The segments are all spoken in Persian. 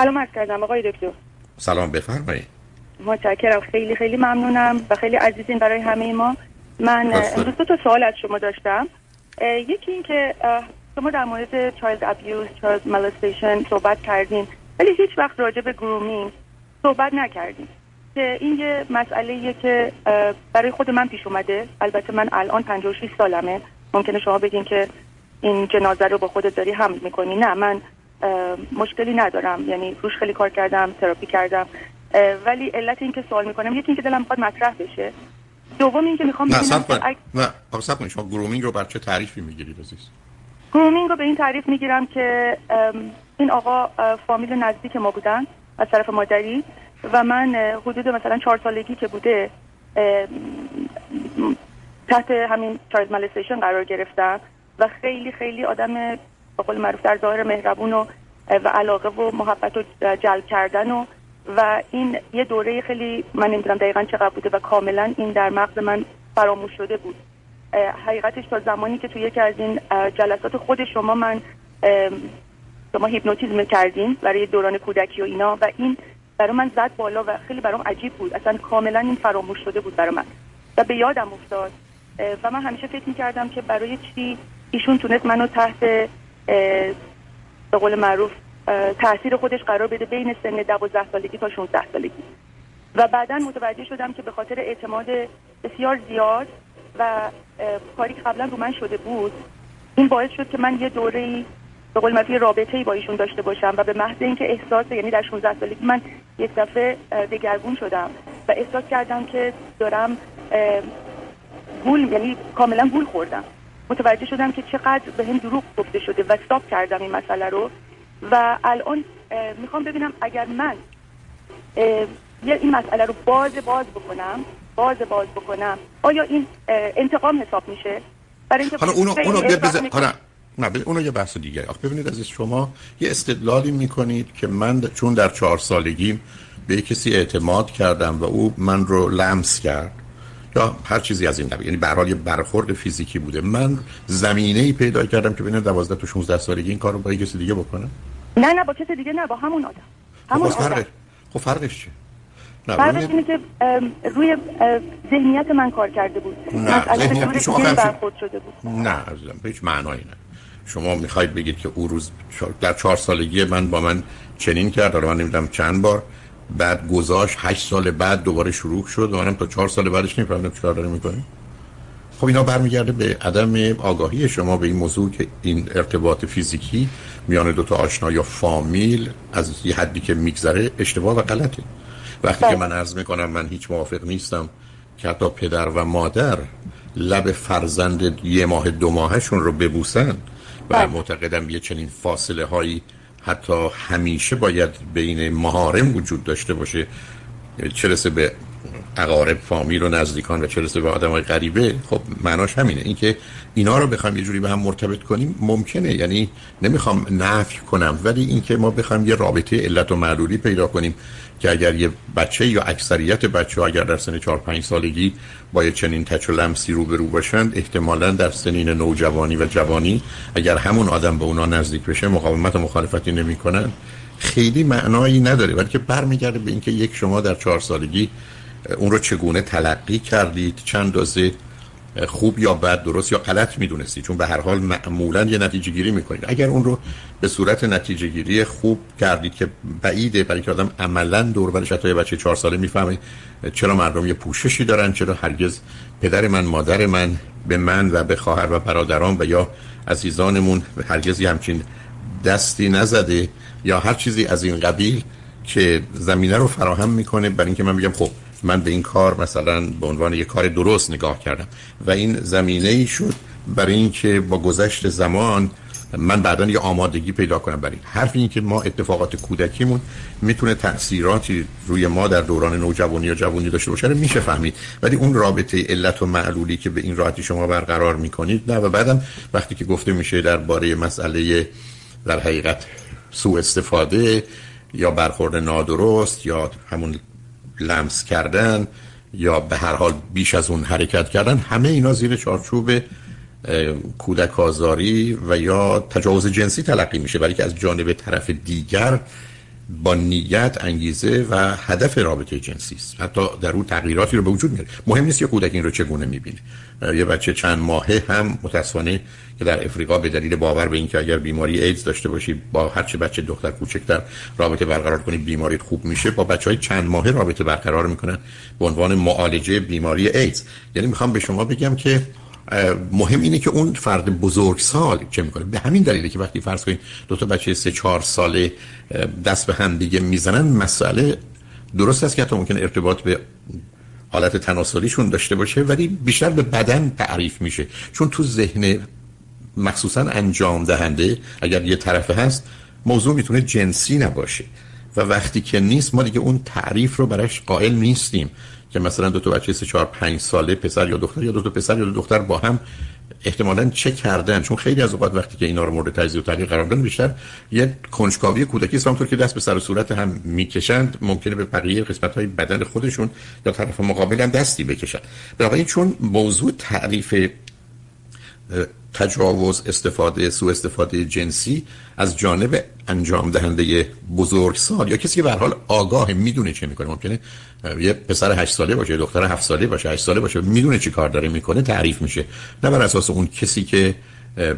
سلام عرض کردم آقای دکتر. سلام، بفرمایید. متشکرم، خیلی خیلی ممنونم و خیلی عزیزین برای همه ما. من امروز دو تا سوال از شما داشتم. یکی این که شما در مورد چایلد ابیوز، چایلد مالستیشن صحبت کردین ولی هیچ وقت راجع به گرومینگ صحبت نکردین که این یه مسئله‌ایه که برای خود من پیش اومده. البته من الان 56 سالمه. ممکنه شما بگین که این جنازه رو با خودت داری حمل می‌کنی. نه، من مشکلی ندارم، یعنی روش خیلی کار کردم، تراپی کردم، ولی علت این که سوال می‌کنم یکی اینکه دلم می‌خواد مطرح بشه، دوم اینکه می‌خوام ببینم نه شما گرومینگ رو بر چه تعریفی می‌گیرید عزیز؟ گرومینگ رو به این تعریف می‌گیرم که این آقا فامیل نزدیک ما بودن از طرف مادری و من حدود مثلا 4 سالگی که بوده تحت همین چایلد مالستیشن قرار گرفتم و خیلی خیلی آدم به قول معروف در ظاهر مهربون و علاقه و محبت رو جلب کردن و این یه دوره خیلی من نمیدونم دقیقا چقدر بوده و کاملا این در مغز من فراموش شده بود. حقیقتش تا زمانی که توی یکی از این جلسات خود شما من شما هیپنوتیزم کردین برای دوران کودکی و اینا و این برای من زد بالا و خیلی برام عجیب بود، اصلا کاملا این فراموش شده بود برای من و به یادم افتاد و من همیشه فکر می‌کردم که برای چی ایشون تونست منو تحت به قول معروف تاثیر خودش قرار بده بین سن 12 سالگی تا 16 سالگی و بعداً متوجه شدم که به خاطر اعتماد بسیار زیاد و کاری که قبلا رو من شده بود این باعث شد که من یه دوره‌ای به قول معروف رابطه‌ای با ایشون داشته باشم و به محض اینکه احساس یعنی در 16 سالگی من یک دفعه دگرگون شدم و احساس کردم که دارم گول یعنی کاملا گول خوردم. متوجه شدم که چقدر به هم دروغ گفته شده و استاپ کردم این مسئله رو و الان میخوام ببینم اگر من این مسئله رو باز بکنم آیا این انتقام حساب میشه؟ برای اینکه حالا اونو یه بحث دیگه. آخه ببینید عزیز، شما یه استدلالی میکنید که من چون در 4 سالگی به کسی اعتماد کردم و او من رو لمس کرد یا هر چیزی از این قبیل، یعنی به هر حال یه برخورد فیزیکی بوده، من زمینه‌ای پیدا کردم که بین 12 تا 16 سالگی این کارو با کسی دیگه بکنم. نه با کسی دیگه نه، با همون آدم. خب فرقش چیه؟ فرقش اینه که روی ذهنیت من کار کرده بود. نه ذهنیت شما برخورد شده بود. نه عزیزم، هیچ معنایی نداره. شما میخواید بگید که او روز در 4 سالگی من با من چنین کرد، حالا من نمیدونم چند بار، بعد گذاشت 8 سال بعد دوباره شروع شد و منم تا 4 سال بعدش نمی‌فهمیدم چیکار داره می‌کنه. خب اینا برمیگرده به عدم آگاهی شما به این موضوع که این ارتباط فیزیکی میان دو تا آشنا یا فامیل از یه حدی که میگذره اشتباه و غلطه. وقتی که من عرض می‌کنم من هیچ موافق نیستم که حتی پدر و مادر لب فرزند یه ماه دو ماهشون رو ببوسن و معتقدم یه چنین فاصله هایی حتی همیشه باید بین محارم وجود داشته باشه، چه رسه به اقارب، فامیل و نزدیکان و چه رسه به آدمای غریبه. خب معناش همینه، اینکه اینا رو بخوایم یه جوری به هم مرتبط کنیم ممکنه، یعنی نمیخوام نفی کنم، ولی اینکه ما بخوایم یه رابطه علت و معلولی پیدا کنیم که اگر یه بچه یا اکثریت بچه‌ها اگر در سن 4 5 سالگی با یه چنین تچ و لمسی روبرو باشن، احتمالاً در سنین نوجوانی و جوانی اگر همون آدم به اونا نزدیک بشه مقاومت و مخالفتی نمی‌کنن، خیلی معنایی نداره. ولی که برمیگرده به اینکه یک شما در 4 سالگی اون رو چگونه تلقی کردید، چند اندازه خوب یا بد، درست یا غلط میدونستید، چون به هر حال معمولا یه نتیجه گیری میکنید. اگر اون رو به صورت نتیجه گیری خوب کردید که بعیده، برای که آدم عملا دور برش حتی یه بچه 4 ساله میفهمه چرا مردم یه پوششی دارن، چرا هرگز پدر من، مادر من به من و به خواهر و برادران و یا عزیزانمون هرگز یه همچین دستی نزده یا هر چیزی از این قبیل که زمینه رو فراهم میکنه برای اینکه من بگم خب من به این کار مثلا به عنوان یک کار درست نگاه کردم و این زمینه‌ای شد برای اینکه با گذشت زمان من بعداً یه آمادگی پیدا کنم برای این. حرف این که ما اتفاقات کودکیمون میتونه تأثیراتی روی ما در دوران نوجوانی یا جوانی داشته باشه میشه فهمید، ولی اون رابطه علت و معلولی که به این راحتی شما برقرار میکنید نه. و بعدم وقتی که گفته میشه درباره مسئله در حقیقت سوء استفاده یا برخورد نادرست یا همون لمس کردن یا به هر حال بیش از اون حرکت کردن، همه اینا زیر چارچوب کودک آزاری و یا تجاوز جنسی تلقی میشه، برای که از جانب طرف دیگر با نیت، انگیزه و هدف رابطه جنسی است. حتی در اون تغییراتی رو به وجود میاره. مهم نیست که کودک این رو چگونه میبینه. یه بچه چند ماهه هم متأسفانه که در افریقا به دلیل باور به اینکه اگر بیماری ایدز داشته باشی با هر چه بچه دختر کوچکتر رابطه برقرار کنی بیماری خوب میشه، با بچهای چند ماهه رابطه برقرار میکنن به عنوان معالجه بیماری ایدز. یعنی میخوام به شما بگم که مهم اینه که اون فرد بزرگسال چه میکنه. به همین دلیله که وقتی فرض کنید دو تا بچه 3-4 ساله دست به هم دیگه میزنن، مسئله درست است که حتی ممکن ارتباط به حالت تناسلیشون داشته باشه، ولی بیشتر به بدن تعریف میشه، چون تو ذهن مخصوصا انجام دهنده اگر یه طرف هست موضوع میتونه جنسی نباشه و وقتی که نیست ما دیگه اون تعریف رو براش قائل نیستیم که مثلا دو تا بچه 3-4-5 ساله پسر یا دختر یا دو تا پسر یا دو دختر با هم احتمالاً چه کردن، چون خیلی از اوقات وقتی که اینا رو مورد تجزیه و تحلیل قرار دادن بیشتر یه کنجکاوی کودکی است، همونطور که دست به سر و صورت هم میکشند ممکنه به بقیه قسمت‌های بدن خودشون یا طرف مقابل هم دستی بکشن. بنابراین چون موضوع تعریف تجاوز، استفاده، سوء استفاده جنسی از جانب انجام دهنده بزرگسال یا کسی که به هر حال آگاه میدونه چه میکنه، ممکنه یه پسر 8 ساله باشه، دختر 7 ساله باشه، 8 ساله باشه، میدونه چی کار داره میکنه، تعریف میشه نه بر اساس اون کسی که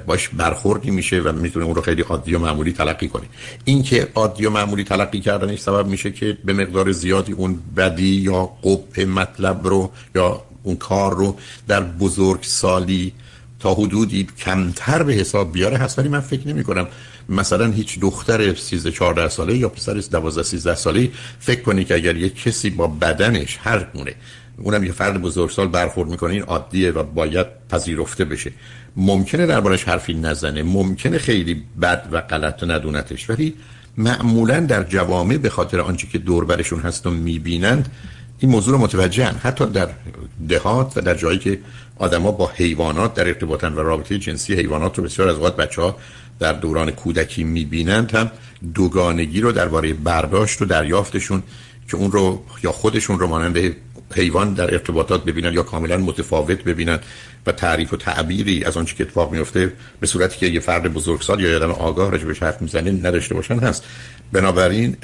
باش برخوردی میشه و میتونه اون رو خیلی عادی و معمولی تلقی کنه. این که عادی و معمولی تلقی کردنش سبب میشه که به مقدار زیادی اون بدی یا قبح مطلب رو یا اون کار رو در بزرگسالی تا حدودی کمتر به حساب بیاره هست، ولی من فکر نمی کنم مثلا هیچ دختر 13-14 ساله یا پسر 12-13 ساله فکر کنی که اگر یک کسی با بدنش هر گونه اونم یه فرد بزرگسال برخورد میکنه این عادیه و باید پذیرفته بشه. ممکنه دربارش حرفی نزنه، ممکنه خیلی بد و غلط ندونتش، ولی معمولا در جوامع به خاطر آنچه که دور برشون هست و میبینند این موضوع رو متوجهن. حتی در دهات و در جایی که آدما با حیوانات در ارتباطن و رابطه جنسی حیوانات رو بسیار از اوقات بچه‌ها در دوران کودکی می‌بینند، هم دوگانگی رو درباره برداشت و دریافتشون که اون رو یا خودشون رو مانند حیوان در ارتباطات ببینن یا کاملا متفاوت ببینن و تعریف و تعبیری از آنچه که اتفاق میفته به صورتی که یه فرد بزرگسال یا آدم آگاه راجبش حرف میزنه نداشته باشن هست. بنابراین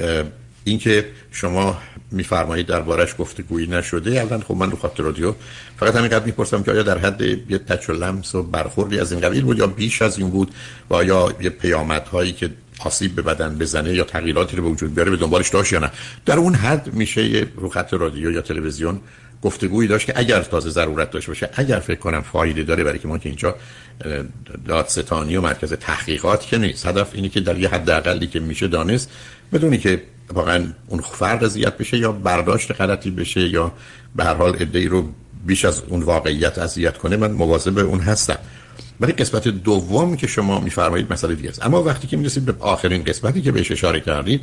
اینکه شما میفرمایید دربارش گفتگویی نشده، الان خب من رو خط رادیو فقط همینقدر میپرسم که آیا در حد یه تچ و لمس و برخوردی از این قبیل بود یا بیش از این بود و آیا یه پیامدهایی که آسیب به بدن بزنه یا تغییراتی رو به وجود بیاره به دنبالش داشت یا نه. در اون حد میشه رو خط رادیو یا تلویزیون گفتگویی داشت که اگر تازه ضرورت داشته باشه، اگر فکر کنم فایده داره، برای که ما که اینجا دادستانی و مرکز تحقیقات که نیست، هدف اینه که در یه حد اقلی که میشه دانست بدونی که واقعا اون فرد اذیت بشه یا برداشت غلطی بشه یا به هر حال ادعی رو بیش از اون واقعیت اذیت کنه. من مواظب اون هستم. ولی قسمت دوم که شما میفرمایید مسئله دیگه است. اما وقتی که میرسید به آخرین قسمتی که بهش اشاره کردید،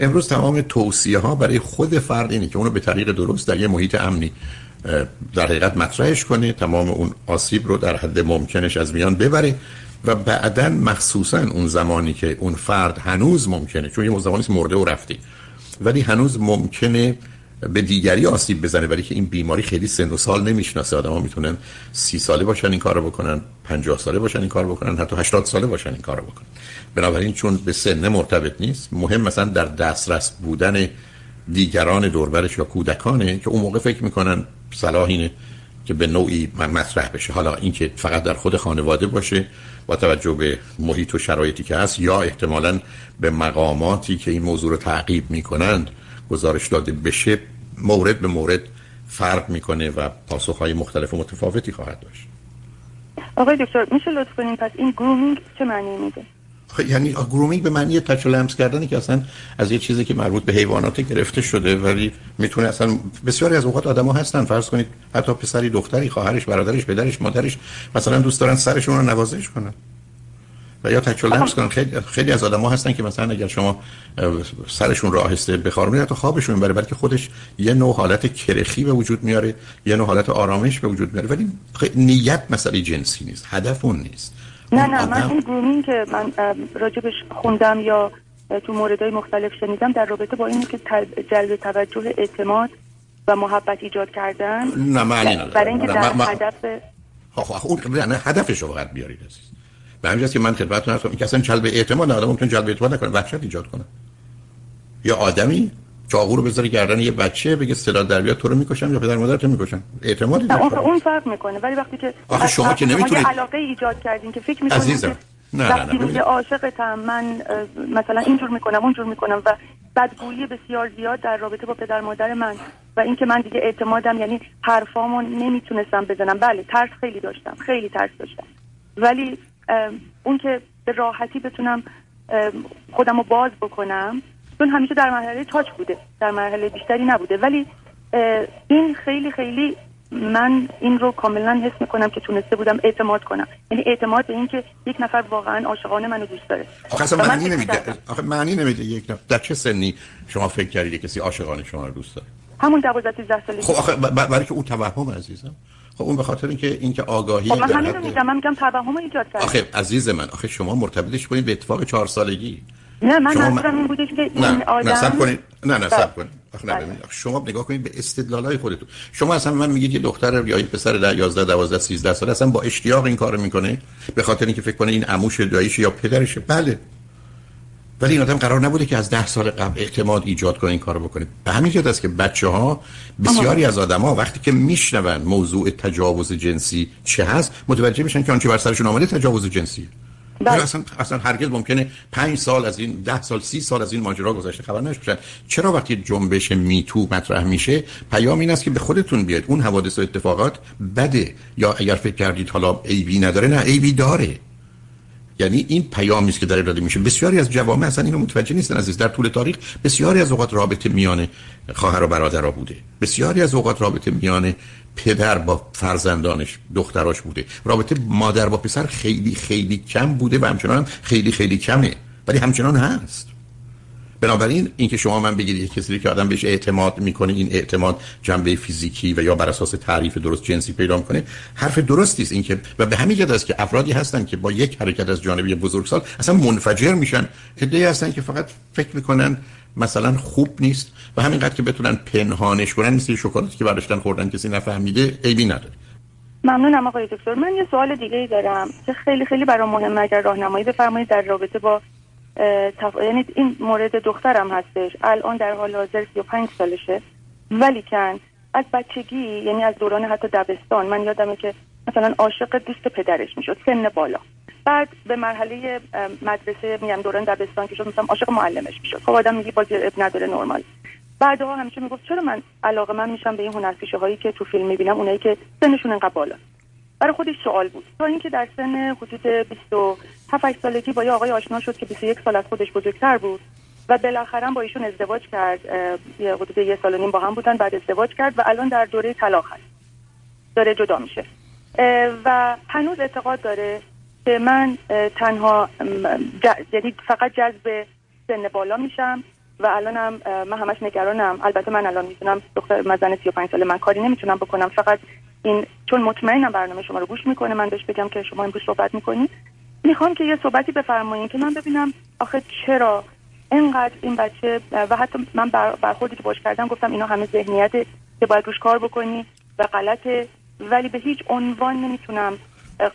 امروز تمام توصیه ها برای خود فرد اینه که اونو به طریق درست در یه محیط امنی در حقیقت مطرحش کنه، تمام اون آسیب رو در حد ممکنش از میان ببره و بعداً مخصوصاً اون زمانی که اون فرد هنوز ممکنه، چون یه زمانی مرده و رفتی، ولی هنوز ممکنه به دیگری آسیب بزنه، ولی که این بیماری خیلی سن و سال نمیشناسه. آدم‌ها میتونن 30 ساله باشن این کارو بکنن، 50 ساله باشن این کارو بکنن، حتی 80 ساله باشن این کارو بکنن. بنابراین چون به سن مرتبط نیست، مهم مثلا در دسترس بودن دیگران دوربرش یا کودکانه که اون موقع فکر میکنن صلاح اینه که به نوعی مطرح بشه. حالا اینکه فقط در خود خانواده باشه با توجه به محیط و شرایطی که هست یا احتمالاً به مقاماتی که این موضوع رو تعقیب میکنند گزارش داده بشه، مورد به مورد فرق میکنه و پاسخهای مختلف و متفاوتی خواهد داشت. آقای دکتر میشه لطف کنین پس این گرومینگ چه معنی میده؟ یعنی گرومینگ به معنی تچ و لمس کردنی که اصلا از یه چیزی که مربوط به حیوانات گرفته شده، ولی میتونه اصلا بسیاری از اوقات آدما هستن، فرض کنید حتی پسری، دختری، خواهرش، برادرش، پدرش، مادرش مثلا دوست دارن سرشون رو نوازش کنن و یا تچ و لمس کنن. خیلی از آدما هستن که مثلا اگر شما سرشون رو آهسته بخارونید حتی خوابشون میبره، بلکه خودش یه نوع حالت کرخی به وجود میاره، یه نوع حالت آرامش به وجود میاره، ولی نیت مسئله جنسی نیست، هدف اون نیست. نه آدم. من این گرومینگ که من راجبش خوندم یا تو موردهای مختلف شنیدم در رابطه با این که جلب توجه، اعتماد و محبت ایجاد کردن. نه معنی نداره. برای اینکه در هدف اون هدفش رو وقت بیارید عزیز. به همین جاست که من خدمتتون هستم که اصلا جلب اعتماد آدم ممکن جلب اعتماد نکنه، وحشت ایجاد کنه. یا آدمی چاقو رو بذاره گردن یه بچه بگه صدا در بیاد تو رو میکشم یا پدر مادرت رو میکشم، اعتمادی نداره. اون فرق میکنه، ولی وقتی که آخه شما که نمیتونید علاقه ایجاد کردین که فکر میکنید عزیزم نه میگه عاشقتم من مثلا اینجور میکنم اونجور میکنم و بدگویی بسیار زیاد در رابطه با پدر مادر من و اینکه من دیگه اعتمادم، یعنی حرفامو نمیتونستم بزنم. بله ترس خیلی داشتم، خیلی ترس داشتم، ولی اون که به راحتی بتونم خودمو باز بکنم، چون همیشه در مرحله تاچ بوده، در مرحله بیشتری نبوده، ولی این خیلی خیلی من این رو کاملا حس میکنم که تونسته بودم اعتماد کنم، یعنی اعتماد به این که یک نفر واقعا عاشقانه منو دوست داره. آخه معنی نمیده، آخه معنی نمیده یک نفر در چه سنی شما فکر کردید کسی عاشقانه شما رو دوست داره؟ همون 12 13 سالگی. خب آخه برای که اون توهم عزیزم، خب اون به خاطر اینکه آگاهی خب من همین رو میگم، من میگم توهم ایجاد کرد. آخه عزیز من، آخه شما مرتبطش کنید به اتفاق 4 سالگی. نه من منظورم این بودش که این آدم نه صبر کنید. شما نگاه کنید به استدلالای خودتون. شما اصلا من میگید یه دختر یا یه پسر 11 12 13 ساله اصلا با اشتیاق این کارو میکنه به خاطر اینکه فکر کنه این عموش داییشه یا پدرشه. بله ولی این آدم قرار نبوده که از 10 سال قبل اعتماد ایجاد کنه این کارو بکنه. به همین جهت است که بچه‌ها بسیاری از آدم‌ها وقتی که میشنون موضوع تجاوز جنسی چه هست متوجه میشن که اون چه بر سرشون اومده تجاوز جنسیه. اصلا هرگز ممکنه 5 سال از این 10 سال 30 سال از این ماجرا گذشته خبر نشوشن. چرا وقتی جنبش میتو مطرح میشه پیام این است که به خودتون بیاد اون حوادث و اتفاقات بده، یا اگر فکر کردید حالا عیبی نداره، نه عیبی داره. یعنی این پیامی است که داره داده میشه. بسیاری از جوامع اصلا اینو متوجه نیستن عزیز. در طول تاریخ بسیاری از اوقات رابطه میان خواهر و برادرها بوده، بسیاری از اوقات رابطه میان پدر با فرزندانش دختراش بوده، رابطه مادر با پسر خیلی خیلی کم بوده و همچنان خیلی خیلی کمه، ولی همچنان هست. بنابراین اینکه شما من بگید یک کسی که آدم بهش اعتماد میکنه این اعتماد جنبه فیزیکی و یا بر اساس تعریف درست جنسی پیدا میکنه حرف درستی است. اینکه و به همین جهت است که افرادی هستن که با یک حرکت از جانب بزرگسال اصلا منفجر میشن، عده‌ای هستن که فقط فکر میکنن مثلا خوب نیست و همینقدر که بتونن پنهانش کنن مثل شکلاتی که برداشتن خوردن کسی نفهمیده عیبی نداره. ممنونم آقای دکتر. من یه سوال دیگه‌ای دارم که خیلی خیلی برام مهمه، اگر راهنمایی بفرمایید در رابطه با یعنی این مورد دخترم هستش، الان در حال حاضر 35 سالشه، ولیکن از بچگی یعنی از دوران حتی دبستان من یادمه که مثلا عاشق دوست پدرش میشد سن بالا، بعد به مرحله مدرسه میگم دوران دبستان که شد مثلا عاشق معلمش میشد. خب آدم میگه بازی اب نداره نرمال. بعدها همیشه میگفت چرا من علاقه من میشم به این هنرپیشه هایی که تو فیلم میبینم اونایی که سنشون انقدر بالا، برای خودش سوال بود. تا اینکه در سن حدود 27 سالگی با یه آقای آشنا شد که 21 سال از خودش بزرگتر بود و بالاخره با ایشون ازدواج کرد. حدود 1.5 سال با هم بودن، بعد ازدواج کرد و الان در دوره طلاق هست، داره جدا میشه و هنوز اعتقاد داره که من تنها یعنی فقط جذب سن بالا میشم و الانم من همش نگرانم. البته من الان میتونم دختر مزن 35 ساله من کاری نمیتونم بکنم، فقط این چون مطمئنم برنامه شما رو گوش میکنه من بهش بگم که شما امروز صحبت میکنید، میخوام که یه صحبتی بفرمایید که من ببینم آخه چرا اینقدر این بچه و حتی من برخوردی که باش کردم گفتم اینا همه ذهنیت که باید روش کار بکنی و غلطه، ولی به هیچ عنوان نمیتونم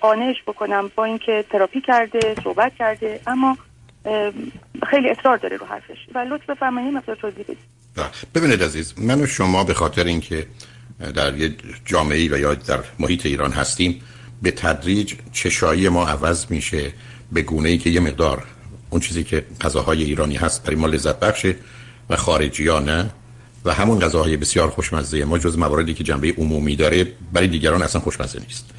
قانعش بکنم با اینکه تراپی کرده صحبت کرده اما خیلی اصرار داره رو حرفش و لطف بفرمایید مثلا توضیح بدید. ببینید عزیز من و شما به خاطر اینکه در یه جامعه‌ای و یا در محیط ایران هستیم به تدریج چشایی ما عوض میشه به گونه‌ای که یه مقدار اون چیزی که غذاهای ایرانی هست برای ما لذت بخشه و خارجی ها نه، و همون غذاهای بسیار خوشمزه ما جز مواردی که جنبه عمومی داره برای دیگران اصلا خوشمزه نیست.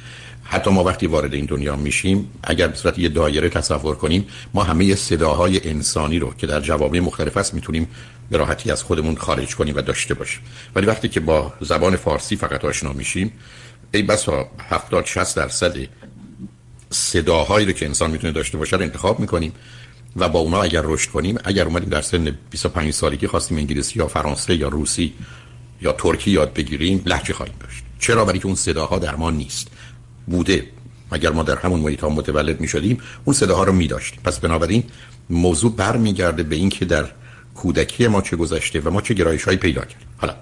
حتی ما وقتی وارد این دنیا میشیم اگر به صورت یه دایره تصور کنیم ما همه صداهای انسانی رو که در جوامع مختلف هست میتونیم به راحتی از خودمون خارج کنیم و داشته باشیم، ولی وقتی که با زبان فارسی فقط آشنا میشیم ای بسا 70-60% صداهایی رو که انسان میتونه داشته باشه رو انتخاب میکنیم و با اونا اگر رشد کنیم، اگر اومدیم در سن 25 سالگی خواستیم انگلیسی یا فرانسه یا روسی یا ترکی یاد بگیریم لهجه خواهیم داشت. چرا؟ برای که اون صداها در ما نیست بوده. اگر ما در همون محیط ها متولد می شدیم اون صداها رو می داشتیم. پس بنابراین موضوع برمیگرده به اینکه در کودکی ما چه گذشته و ما چه گرایش هایی پیدا کردیم. حالا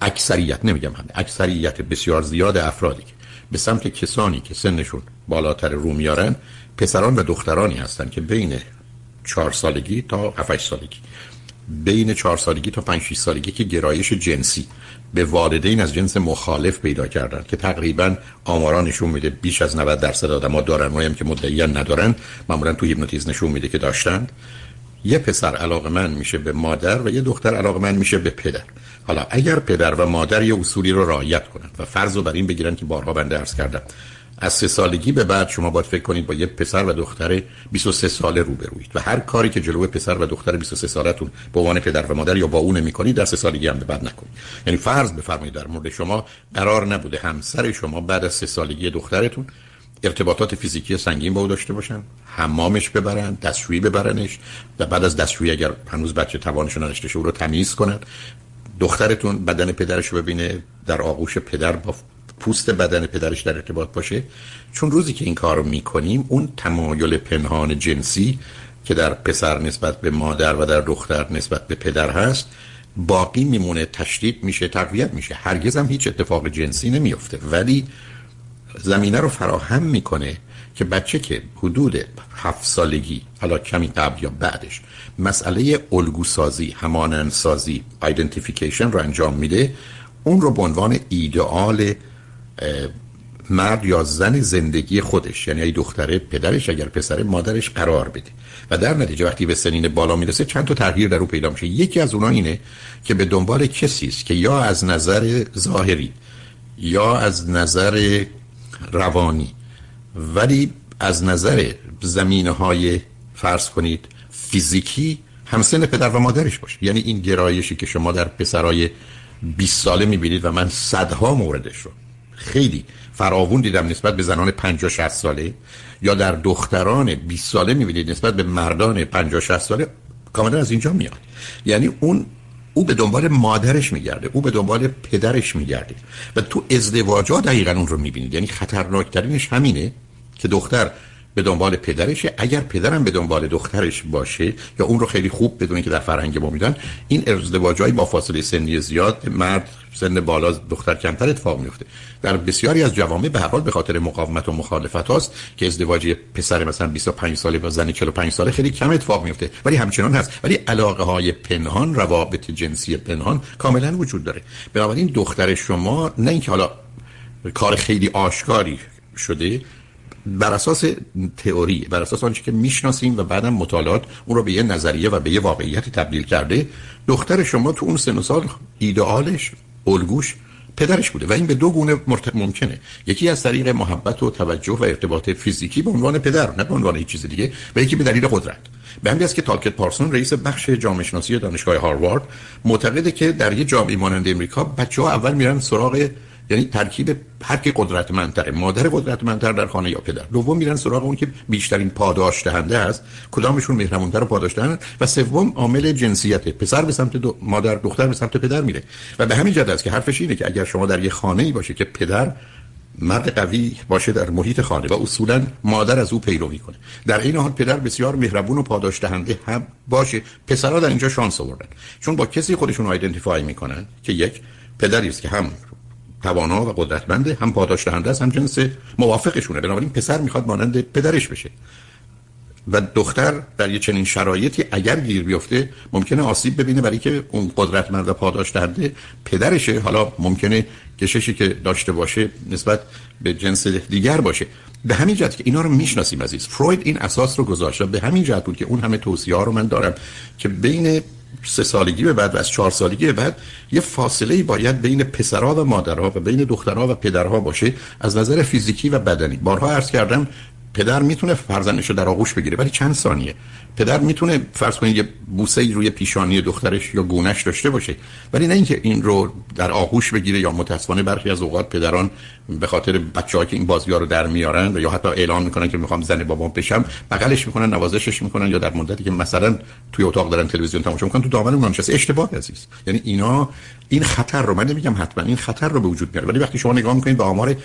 اکثریت نمیگم همه، اکثریت بسیار زیاد افرادی که به سمت کسانی که سنشون بالاتر رو میارن پسران و دخترانی هستن که بین 4 سالگی تا 7-8 سالگی بین 4 سالگی تا 5-6 سالگی که گرایش جنسی به والدین از جنس مخالف پیدا کردن که تقریبا آمارا نشون میده بیش از 90% آدما دارن، و هم که مدعیان ندارن معمولا تو هیپنوتیزم نشون میده که داشتن. یه پسر علاقمند میشه به مادر و یه دختر علاقمند میشه به پدر. حالا اگر پدر و مادر یه اصولی رو رعایت کنند و فرض رو بر این بگیرن که بارها بنده عرض کردم، از 3 سالگی به بعد شما باید فکر کنید با یه پسر و دختر 23 ساله روبروید و هر کاری که جلوی پسر و دختر 23 سالتون به عنوان پدر و مادر یا با اون میکنید در 3 سالگی هم به بعد نکنید. یعنی فرض بفرمایید در مورد شما قرار نبوده همسر شما بعد از 3 سالگی دخترتون ارتباطات فیزیکی سنگین با او داشته باشن، حمامش ببرن، دستشویی ببرنش و بعد از دستشویی اگر هنوز بچه توانش نداشته باشه او رو تمیز کنن، دخترتون بدن پدرش رو ببینه، در آغوش پدر با پوست بدن پدرش در ارتباط باشه. چون روزی که این کار رو میکنیم اون تمایل پنهان جنسی که در پسر نسبت به مادر و در دختر نسبت به پدر هست باقی میمونه، تشدید میشه، تقویت میشه، هرگز هم هیچ اتفاق جنسی نمیفته، ولی زمینه رو فراهم میکنه که بچه که حدود 7 سالگی حالا کمی قبل یا بعدش مسئله الگوسازی، همانندسازی، آیدنتیفیکیشن رو انجام میده، اون رو به عنوان ایدئال مرد یا زن زندگی خودش، یعنی ای دختره پدرش اگر پسره مادرش قرار بده و در نتیجه وقتی به سنین بالا میرسه چند تا تغییر در او پیدا میشه. یکی از اونها اینه که به دنبال کسی است که یا از نظر ظاهری یا از نظر روانی ولی از نظر زمینه‌های فرض کنید فیزیکی همسن پدر و مادرش باشه. یعنی این گرایشی که شما در پسرای 20 ساله میبینید و من صدها موردش رو خیلی فراوون دیدم نسبت به زنان 50-60 ساله یا در دختران 20 ساله میبینید نسبت به مردان 50-60 ساله، کاملا از اینجا میاد. یعنی او به دنبال مادرش میگرده، او به دنبال پدرش میگرده و تو ازدواج‌ها دقیقاً اون رو میبینید. یعنی خطرناکترینش همینه که دختر به دنبال پدرشه، اگر پدرم به دنبال دخترش باشه یا اون رو خیلی خوب بدونه که در فرهنگ ما میدن این ازدواج‌های با فاصله سنی زیاد، مرد سن بالا دختر کمتر اتفاق میفته. در بسیاری از جوامع به هر حال به خاطر مقاومت و مخالفت هاست که ازدواج پسر مثلا 25 ساله با زن 45 ساله خیلی کم اتفاق میفته، ولی همچنان هست. ولی علاقه‌های پنهان، روابط جنسی پنهان کاملا وجود داره. بنابراین دختر شما نه اینکه حالا کار خیلی آشکاری شده، بر اساس تئوری، بر اساس آنچه که میشناسیم و بعدم مطالعات اون رو به یه نظریه و به یه واقعیتی تبدیل کرده، دختر شما تو اون سن و سال ایدئالش، الگوش پدرش بوده و این به دو گونه ممکنه. یکی از طریق محبت و توجه و ارتباط فیزیکی به عنوان پدر، نه به عنوان هیچ چیز دیگه، و یکی به دلیل قدرت. به همین است که تالکت پارسون رئیس بخش جامعه شناسی دانشگاه هاروارد معتقده که در یه جامعه مانند امریکا بچه‌ها اول میرن سراغ، یعنی ترکیب هر کی قدرتمندتره، مادر قدرتمندتر در خانه یا پدر، دوم میرن سراغ اون که بیشترین پاداش دهنده است، کدامشون مهربونتر پاداش دهنده، و سوم عامل جنسیته، پسر به سمت مادر، دختر به سمت پدر میره. و به همین جهت است که حرفش اینه که اگر شما در یه خانه‌ای باشه که پدر مرد قوی باشه در محیط خانه و اصولا مادر از او پیروی کنه، در این حال پدر بسیار مهربون و پاداش دهنده هم باشه، پسرها در اینجا شانس آوردن چون با کسی خودشون آیدنتیفای میکنن که یک پدری است که هم توانا و قدرتمنده، هم پاداش دهنده است، هم جنس موافقشونه. بنابراین پسر میخواد مانند پدرش بشه و دختر در یه چنین شرایطی اگر گیر بیفته ممکنه آسیب ببینه، برای که اون قدرتمند و پاداش دهنده پدرشه، حالا ممکنه کششی که داشته باشه نسبت به جنس دیگر باشه. به همین جهت که اینا رو میشناسیم عزیز، فروید این اساس رو گذاشت. به همین جهت بود که اون همه توصیه‌ها رو من دارم که بین 3 سالگی به بعد و از 4 سالگی به بعد یه فاصله باید بین پسرها و مادرها و بین دخترها و پدرها باشه از نظر فیزیکی و بدنی. بارها عرض کردم پدر میتونه فرزندش رو در آغوش بگیره ولی چند ثانیه. پدر میتونه فرض کنید یه بوسه روی پیشانی دخترش یا گونهش داشته باشه ولی نه اینکه این رو در آغوش بگیره، یا متأسفانه برخی از اوقات پدران به خاطر بچه‌هایی که این بازی‌ها رو در میارن یا حتی اعلام میکنن که میخوام زن بابام بشم، بغلش میکنن، نوازشش میکنن، یا در مدتی که مثلا توی اتاق دارن تلویزیون تماشا میکنن تو دامن اونم نشسته. اشتباه عزیز. یعنی اینا این خطر رو، من نمیگم حتما این خطر رو به وجود میاره، ولی وقتی شما نگاه میکنید به آمار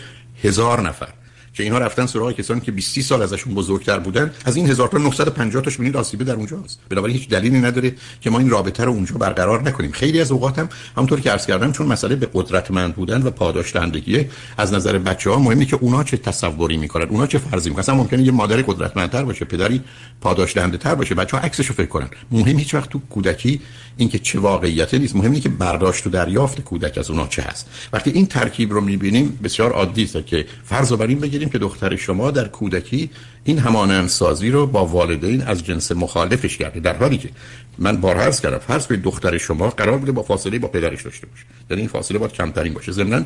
1000 نفر که اینها رفتن سراغ کسانی که 20 سال ازشون بزرگتر بودن. از این 1950 تاش ببینید آسیبه در اونجاست. بنابراین هیچ دلیلی نداره که ما این رابطه رو اونجا برقرار نکنیم. خیلی از اوقات هم همونطور که عرض کردم چون مسئله به قدرتمند بودن و پاداشدهندگی از نظر بچه‌ها مهمه که اونها چه تصوری میکنن، اونها چه فرضی میکنن. اصلا ممکنه یه مادر قدرتمندتر باشه، پدری پاداشدهنده‌تر باشه، بچه‌ها عکسشو فکر کنن. مهم هیچ وقت تو کودکی این که چه واقعیتی نیست، مهم اینه که برداشت و دریافت کودک از اونها چه هست. وقتی این ترکیب رو می‌بینیم بسیار عادی است که فرض بر این بگیریم که دختر شما در کودکی این همانندسازی رو با والدین از جنس مخالفش کرده، در حالی که من بارها عرض کردم فرض کنید دختر شما قرار بوده با فاصله با پدرش داشته باشه، یعنی این فاصله باید کمترین باشه. ضمن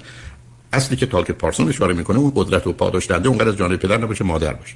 اصلی که تالک پارسون اشاره میکنه اون قدرت و پاداشدهنده اونقدر از جانب پدر نباشه، مادر باشه.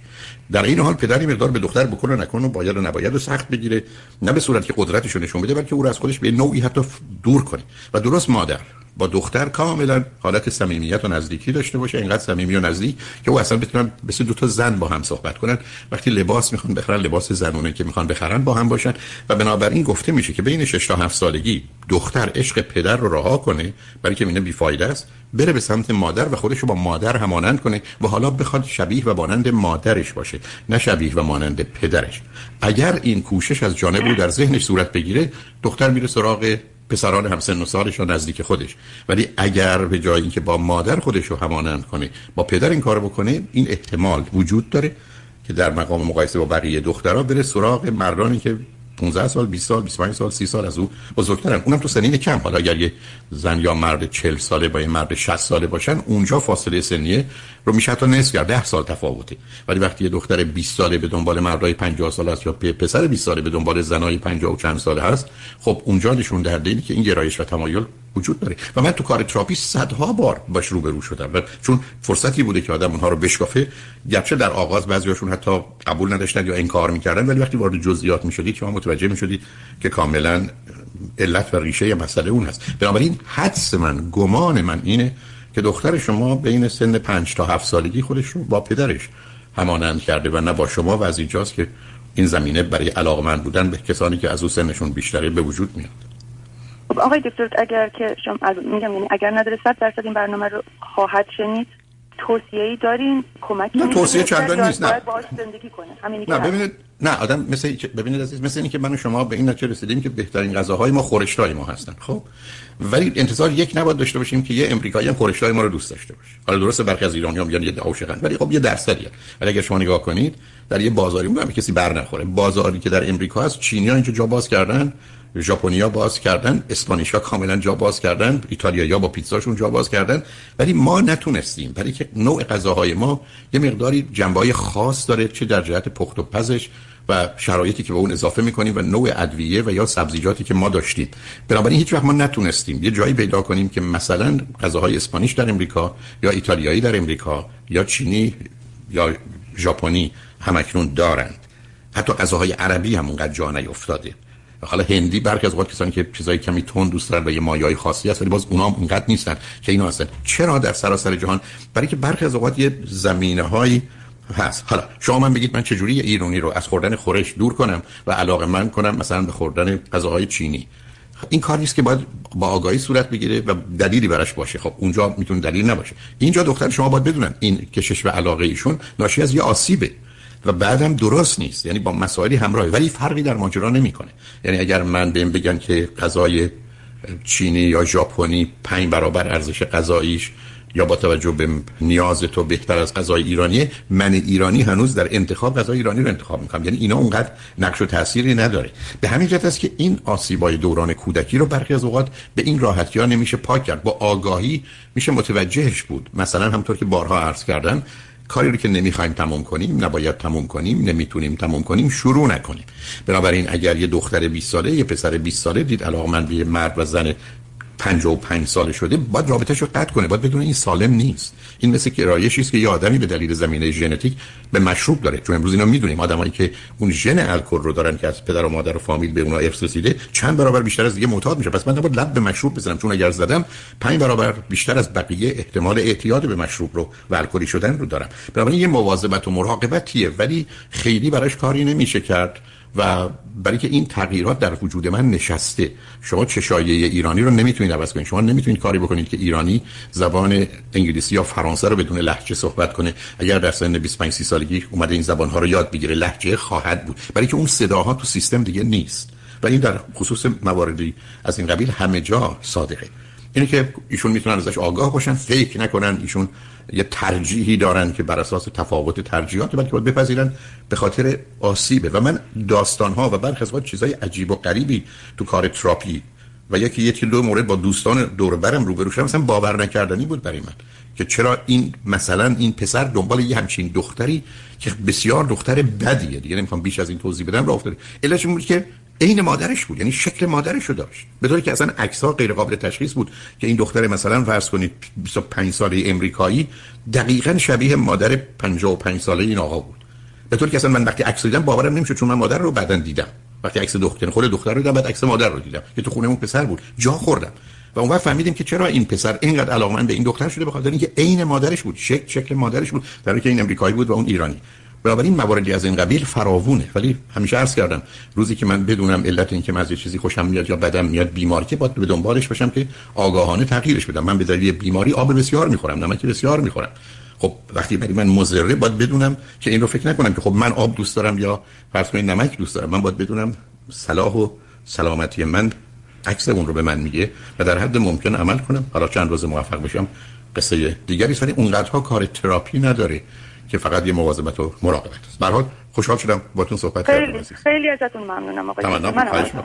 در این حال پدری مقدار به دختر بکنه نکنه، باید و نباید رو سخت بگیره، نه به صورتی که قدرتش رو نشون بده بلکه او رو از خودش به نوعی حتی دور کنه. و درست مادر با دختر کاملا حالت صمیمیت و نزدیکی داشته باشه، اینقدر صمیمی و نزدیک که او اصلا بتونن مثل دو تا زن با هم صحبت کنن. وقتی لباس میخوان بخرن لباس زنونه که میخوان بخرن با هم باشن. و بنابراین گفته میشه که بین 6 تا 7 سالگی دختر عشق پدر رو رها کنه برای که میبینه بیفایده است، بره به سمت مادر و خودش رو با مادر همانند کنه و حالا بخواد شبیه و مانند مادرش باشه، نه شبیه و مانند پدرش. اگر این کوشش از جانب او در ذهنش صورت بگیره، دختر میره سراغ پسران همسن و سالش و نزدیک خودش. ولی اگر به جای اینکه با مادر خودش رو همانند کنه با پدر این کارو بکنه، این احتمال وجود داره که در مقام مقایسه با بقیه دخترها بره سراغ مردانی که 15 سال، 20 سال، 25 سال، 30 سال از او بزرگترن، اونم تو سنین کم. حالا اگر یه زن یا مرد 40 ساله با یه مرد 60 ساله باشن، اونجا فاصله سنیه رو میشه تا نصف کرد، 10 سال تفاوته. ولی وقتی یه دختر 20 ساله به دنبال مردای 50 ساله است یا پسر 20 ساله به دنبال زنای 50 و چند ساله هست، خب اونجا نشون دهنده اینه که این گرایش و تمایل وجود داره. و من تو کار تراپی صدها بار باش روبرو شدم و چون فرصتی بوده که آدم اونها رو بشکافه. گرچه در آغاز بعضیاشون حتی قبول نداشتن یا انکار میکردن، ولی وقتی وارد جزئیات میشدید شما متوجه میشدید که کاملا علت و ریشه مسئله اون هست. بنابراین حدس من، گمان من اینه که دختر شما بین سن 5 تا 7 سالگی خودش رو با پدرش همانند کرده و نه با شما، و از اینجاست که این زمینه برای علاقمند بودن به کسانی که از اون سنشون بیشتره به وجود میاد. خب آقای دکتر، اگر که شما میگم یعنی اگر نداره 100% این برنامه رو خواهد شنید، توصیه‌ای دارین؟ کمکی؟ نه توصیه چندان نیست، نه باهاش زندگی کنه، همینی که ببینید، نه آدم مثل ببینید عزیز، مثل اینکه من و شما به این نتیجه رسیدیم که بهترین غذاهای ما خورشتای ما هستن. خب ولی انتظار یک نباید داشته باشیم که یه امریکایی هم خورشتای ما رو دوست داشته باشه. حالا درسته برخی از ایرانی‌ها میگن یه عاشقن، ولی خب یه درصدیه. ولی اگر شما نگاه کنید در یه بازاری میگم کسی برنخوره، بازاری که در امریکا هست چینی‌ها اینجا جا باز کردن، ژاپنیا باز کردن، اسپانیشا کاملا جا باز کردن، ایتالیایی‌ها با پیتزاشون جا باز کردن، ولی ما نتونستیم، برای که نوع غذاهای ما یه مقداری جنبه‌های خاص داره، چه در جهت پخت و پزش و شرایطی که به اون اضافه می‌کنیم و نوع ادویه و یا سبزیجاتی که ما داشتیم. بنابراین هیچ وقت ما نتونستیم یه جایی پیدا کنیم که مثلا غذاهای اسپانیش در امریکا یا ایتالیایی در امریکا یا چینی یا ژاپنی همکنون دارند. حتی غذاهای عربی هم اونقدر جا نیافتاده. حالا هندی، برخی از وقت کسانی که چیزای کمی تند دوست دارن و یه مایه‌های خاصی هست، ولی باز اونها هم اونقدر نیستن که اینا هستن. چرا در سراسر جهان؟ برای که برخی از اوقات یه زمینه‌هایی هست. حالا شما من بگید من چجوری ایرانی رو از خوردن خورش دور کنم و علاقه‌مند کنم مثلا به خوردن غذاهای چینی؟ این کار نیست که باید با آگاهی صورت بگیره و دلیلی براش باشه. خب اونجا میتونه دلیل نباشه. اینجا دختر شما باید بدونن این کشش و علاقه ایشون ناشی از یه آسیبه و بعدم درست نیست، یعنی با مسائلی همراهه، ولی فرقی در ماجرا نمیکنه. یعنی اگر من بهم بگن که غذای چینی یا ژاپنی 5 برابر ارزش غذاییش یا با توجه به نیاز تو بهتر از غذای ایرانیه، من ایرانی هنوز در انتخاب غذای ایرانی رو انتخاب میکنم. یعنی اینا اونقدر نقش و تأثیری نداره. به همین جهت است که این آسیبای دوران کودکی رو برخی از اوقات به این راحتی‌ها نمیشه پاک کرد. با آگاهی میشه متوجهش بود. مثلا همونطور که بارها عرض کردم، کاری رو که نمیخوایم تموم کنیم، نباید تموم کنیم، نمیتونیم تموم کنیم، شروع نکنیم. بنابراین اگر یه دختر 20 ساله، یه پسر 20 ساله دید علاقمند به مرد و زن 55 ساله شده، باید رابطه‌شو قطع کنه، باید بدونه این سالم نیست. این مثل گرایشی است که یه آدمی به دلیل زمینه ژنتیک به مشروب داره. چون امروز اینا میدونیم آدمایی که اون ژن الکل رو دارن که از پدر و مادر و فامیل به اونا ارث رسیده، چند برابر بیشتر از دیگه معتاد میشه. پس من نباید لب به مشروب بزنم، چون اگر زدم 5 برابر بیشتر از بقیه احتمال اعتیاد به مشروب رو و الکلی شدن رو دارم. بنابراین یه مواظبت و مراقبتیه، ولی خیلی براش کاری نمیشه کرد و برای که این تغییرات در وجود من نشسته. شما چشایه ایرانی رو نمیتونید عوض کنید، شما نمیتونید کاری بکنید که ایرانی زبان انگلیسی یا فرانسه رو بدون لهجه صحبت کنه. اگر در سن 25 30 سالگی اومده این زبان‌ها رو یاد بگیره، لهجه خواهد بود، برای که اون صداها تو سیستم دیگه نیست. و این در خصوص مواردی از این قبیل همه جا صادقه. اینه که ایشون میتونن ازش آگاه باشن، فکر نکنن ایشون یه ترجیحی دارن که بر اساس تفاوت ترجیحات، بلکه باید بپذیرن به خاطر آسیبه. و من داستان‌ها و برخی از چیزای عجیب و غریبی تو کار تراپی و یکی دو مورد با دوستان دور برم روبرو شدم، مثلا باور نکردنی بود برای من که چرا این مثلا این پسر دنبال یه همچین دختری که بسیار دختر بدیه، دیگه نمی‌خوام بیش از این توضیح بدم، راه افتاد. علتش این بود که این مادرش بود، یعنی شکل مادرش رو داشت، به طوری که اصلا عکس‌ها غیر قابل تشخیص بود که این دختر مثلا فرض کنید 25 ساله امریکایی دقیقاً شبیه مادر 55 ساله این آقا بود، به طوری که اصلا من وقتی عکس دیدم باورم نمی‌شد، چون من مادر رو بعداً دیدم، وقتی عکس دختر خود دختر رو دیدم، بعد عکس مادر رو دیدم که تو خونه اون پسر بود، جا خوردم. و اون وقت فهمیدیم که چرا این پسر اینقدر علاقه‌مند به این دختر شده، به خاطر اینکه عین مادرش بود، شکل مادرش بود، در حالی که این امریکایی بود و اون ایرانی. بنابراین مواردی از این قبیل فراوونه. ولی همیشه عرض کردم روزی که من بدونم علت این که من از چیزی خوشم میاد یا بدم میاد بیماری که باید به دنبالش باشم که آگاهانه تغییرش بدم. من به دلیل بیماری آب بسیار میخورم، نمک بسیار میخورم. خب وقتی برای من مضره باید بدونم که این رو فکر نکنم که خب من آب دوست دارم یا فرض کنید نمک دوست دارم. من باید بدونم صلاح و سلامتی من عکس اون رو به من میگه و در حد ممکن عمل کنم. حالا چند روز موفق بشم قصه دیگری است، ولی اونقدرها کار تراپی نداره که فقط یه مواظبت و مراقبت است. به هر حال خوشحال شدم باهاتون صحبت کردم. خیلی ازتون ممنونم آقای دکتر.